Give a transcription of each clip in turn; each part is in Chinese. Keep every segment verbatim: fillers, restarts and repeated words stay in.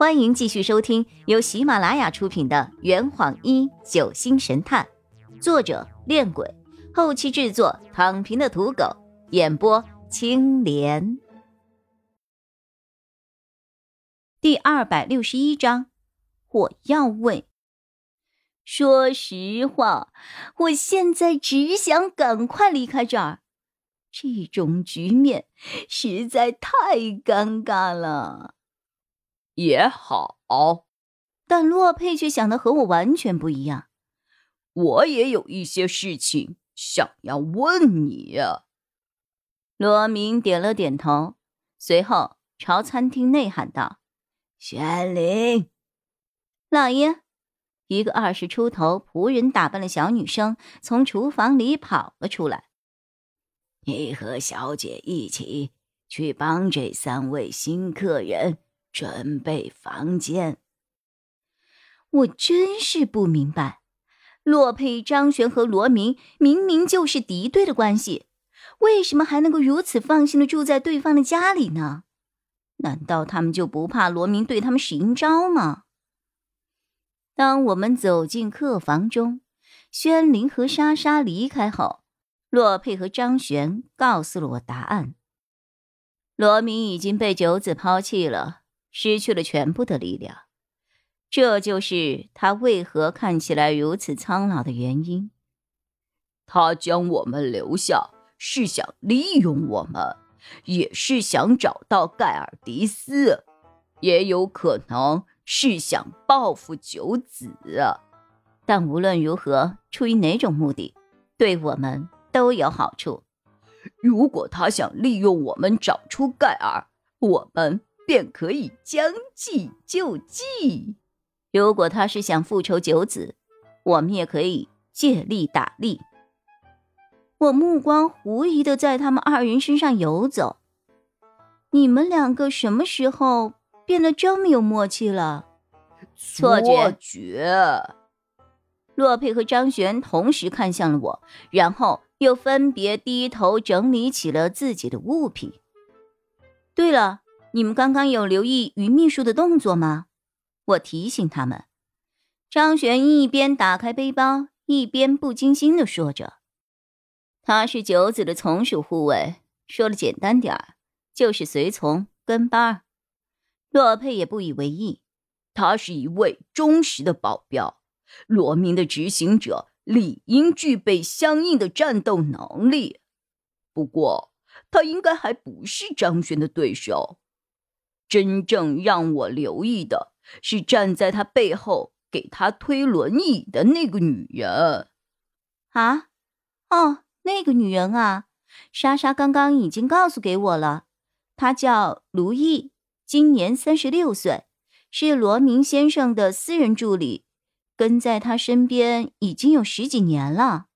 欢迎继续收听由喜马拉雅出品的《圆谎一九星神探》，作者恋鬼，后期制作躺平的土狗，演播青莲。第二百六十一章，我要问。说实话，我现在只想赶快离开这儿，这种局面实在太尴尬了。也好，但洛佩却想的和我完全不一样。我也有一些事情想要问你。罗明点了点头，随后朝餐厅内喊道：玄灵老爷。一个二十出头仆人打扮的小女生从厨房里跑了出来。你和小姐一起去帮这三位新客人准备房间。我真是不明白，洛佩、张璇和罗明明明就是敌对的关系，为什么还能够如此放心地住在对方的家里呢？难道他们就不怕罗明对他们使阴招吗？当我们走进客房中，轩林和莎莎离开后，洛佩和张璇告诉了我答案。罗明已经被九子抛弃了，失去了全部的力量，这就是他为何看起来如此苍老的原因。他将我们留下，是想利用我们，也是想找到盖尔迪斯，也有可能是想报复九子。但无论如何，出于哪种目的，对我们都有好处。如果他想利用我们找出盖尔，我们便可以将计就计。如果他是想复仇九子，我们也可以借力打力。我目光狐疑地在他们二人身上游走。你们两个什么时候变得这么有默契了？错觉。错觉。洛佩和张璇同时看向了我，然后又分别低头整理起了自己的物品。对了，你们刚刚有留意于秘书的动作吗？我提醒他们。张璇一边打开背包，一边不经心地说着。他是九子的从属护卫，说了简单点儿，就是随从跟班。洛佩也不以为意。他是一位忠实的保镖，罗明的执行者理应具备相应的战斗能力，不过他应该还不是张璇的对手。真正让我留意的是站在他背后给他推轮椅的那个女人。啊？哦，那个女人啊，莎莎刚刚已经告诉给我了，她叫卢毅，今年三十六岁，是罗明先生的私人助理。跟在他身边已经有十几年了。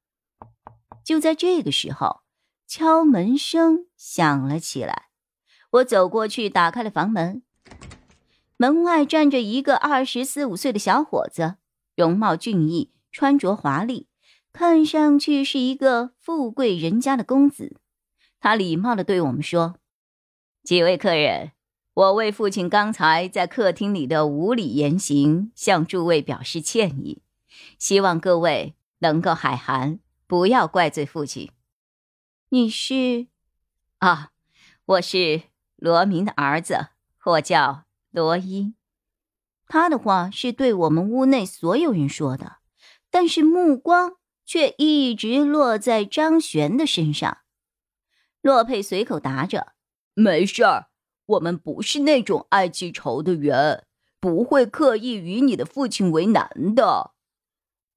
就在这个时候，敲门声响了起来。我走过去打开了房门，门外站着一个二十四五岁的小伙子，容貌俊逸，穿着华丽，看上去是一个富贵人家的公子。他礼貌地对我们说：几位客人，我为父亲刚才在客厅里的无礼言行向诸位表示歉意，希望各位能够海涵，不要怪罪父亲。你是？啊，我是罗明的儿子，我叫罗伊。他的话是对我们屋内所有人说的，但是目光却一直落在张璇的身上。洛佩随口答着：没事儿。我们不是那种爱记仇的人，不会刻意与你的父亲为难的。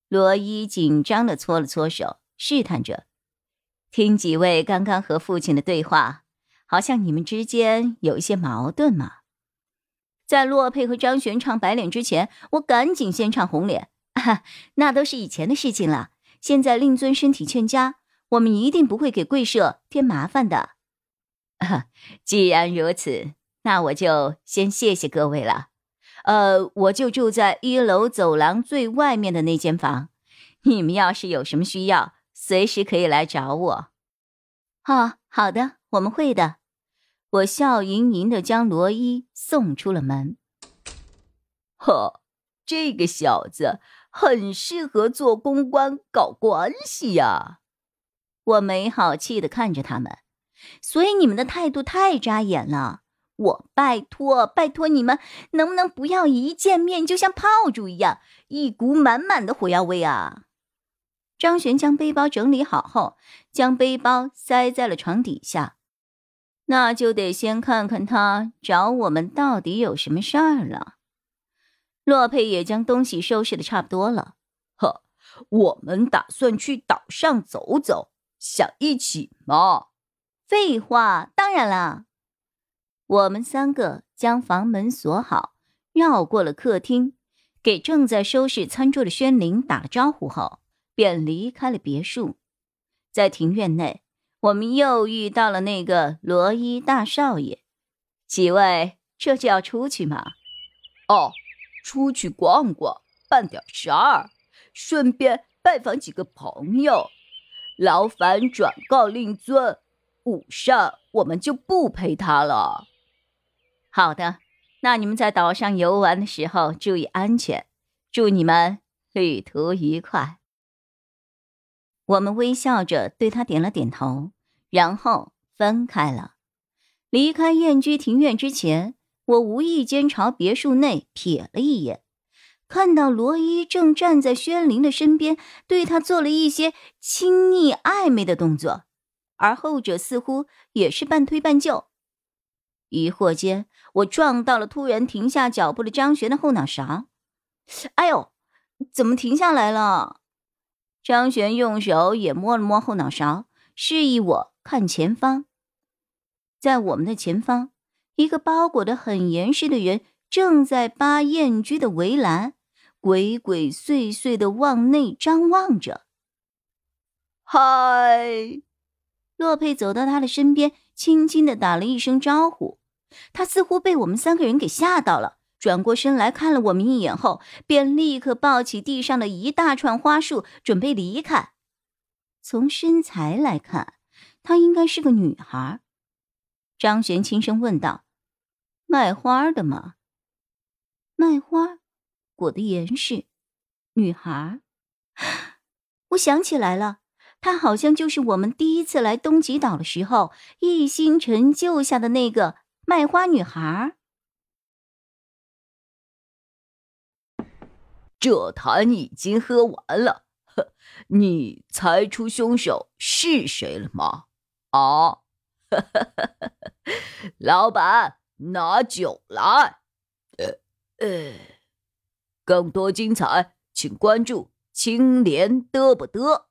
罗伊紧张地搓了搓手，试探着：听几位刚刚和父亲的对话，好像你们之间有一些矛盾嘛。在洛佩和张璇唱白脸之前，我赶紧先唱红脸、啊、那都是以前的事情了，现在令尊身体欠佳，我们一定不会给贵社添麻烦的。啊、既然如此，那我就先谢谢各位了。呃，我就住在一楼走廊最外面的那间房，你们要是有什么需要，随时可以来找我。哦，好的，我们会的。我笑盈盈地将罗伊送出了门。呵，这个小子很适合做公关搞关系呀、啊！我没好气地看着他们，所以你们的态度太扎眼了。我拜托拜托你们，能不能不要一见面就像炮竹一样，一股满满的火药味啊！张璇将背包整理好后，将背包塞在了床底下。那就得先看看他找我们到底有什么事儿了。洛佩也将东西收拾的差不多了。呵，我们打算去岛上走走，想一起吗？废话，当然啦。我们三个将房门锁好，绕过了客厅，给正在收拾餐桌的宣灵打了招呼后，便离开了别墅。在庭院内，我们又遇到了那个罗伊大少爷。几位这就要出去吗？哦，出去逛逛，办点事儿，顺便拜访几个朋友。劳烦转告令尊，午膳我们就不陪他了。好的，那你们在岛上游玩的时候注意安全，祝你们旅途愉快。我们微笑着对他点了点头，然后分开了。离开燕居庭院之前，我无意间朝别墅内瞥了一眼，看到罗伊正站在宣灵的身边，对他做了一些亲昵暧昧的动作，而后者似乎也是半推半就。疑惑间，我撞到了突然停下脚步的张璇的后脑勺。哎呦，怎么停下来了？张璇用手也摸了摸后脑勺，示意我看前方。在我们的前方，一个包裹得很严实的人正在扒燕居的围栏，鬼鬼祟祟地往内张望着。嗨！洛佩走到他的身边，轻轻地打了一声招呼。他似乎被我们三个人给吓到了，转过身来看了我们一眼后，便立刻抱起地上的一大串花束准备离开。从身材来看，她应该是个女孩。张璇轻声问道，卖花的吗？卖花裹得严实，女孩。我想起来了，她好像就是我们第一次来东极岛的时候一心陈旧下的那个卖花女孩。这坛已经喝完了，呵，你猜出凶手是谁了吗？啊，老板，拿酒来。呃呃，更多精彩，请关注青莲嘚不嘚。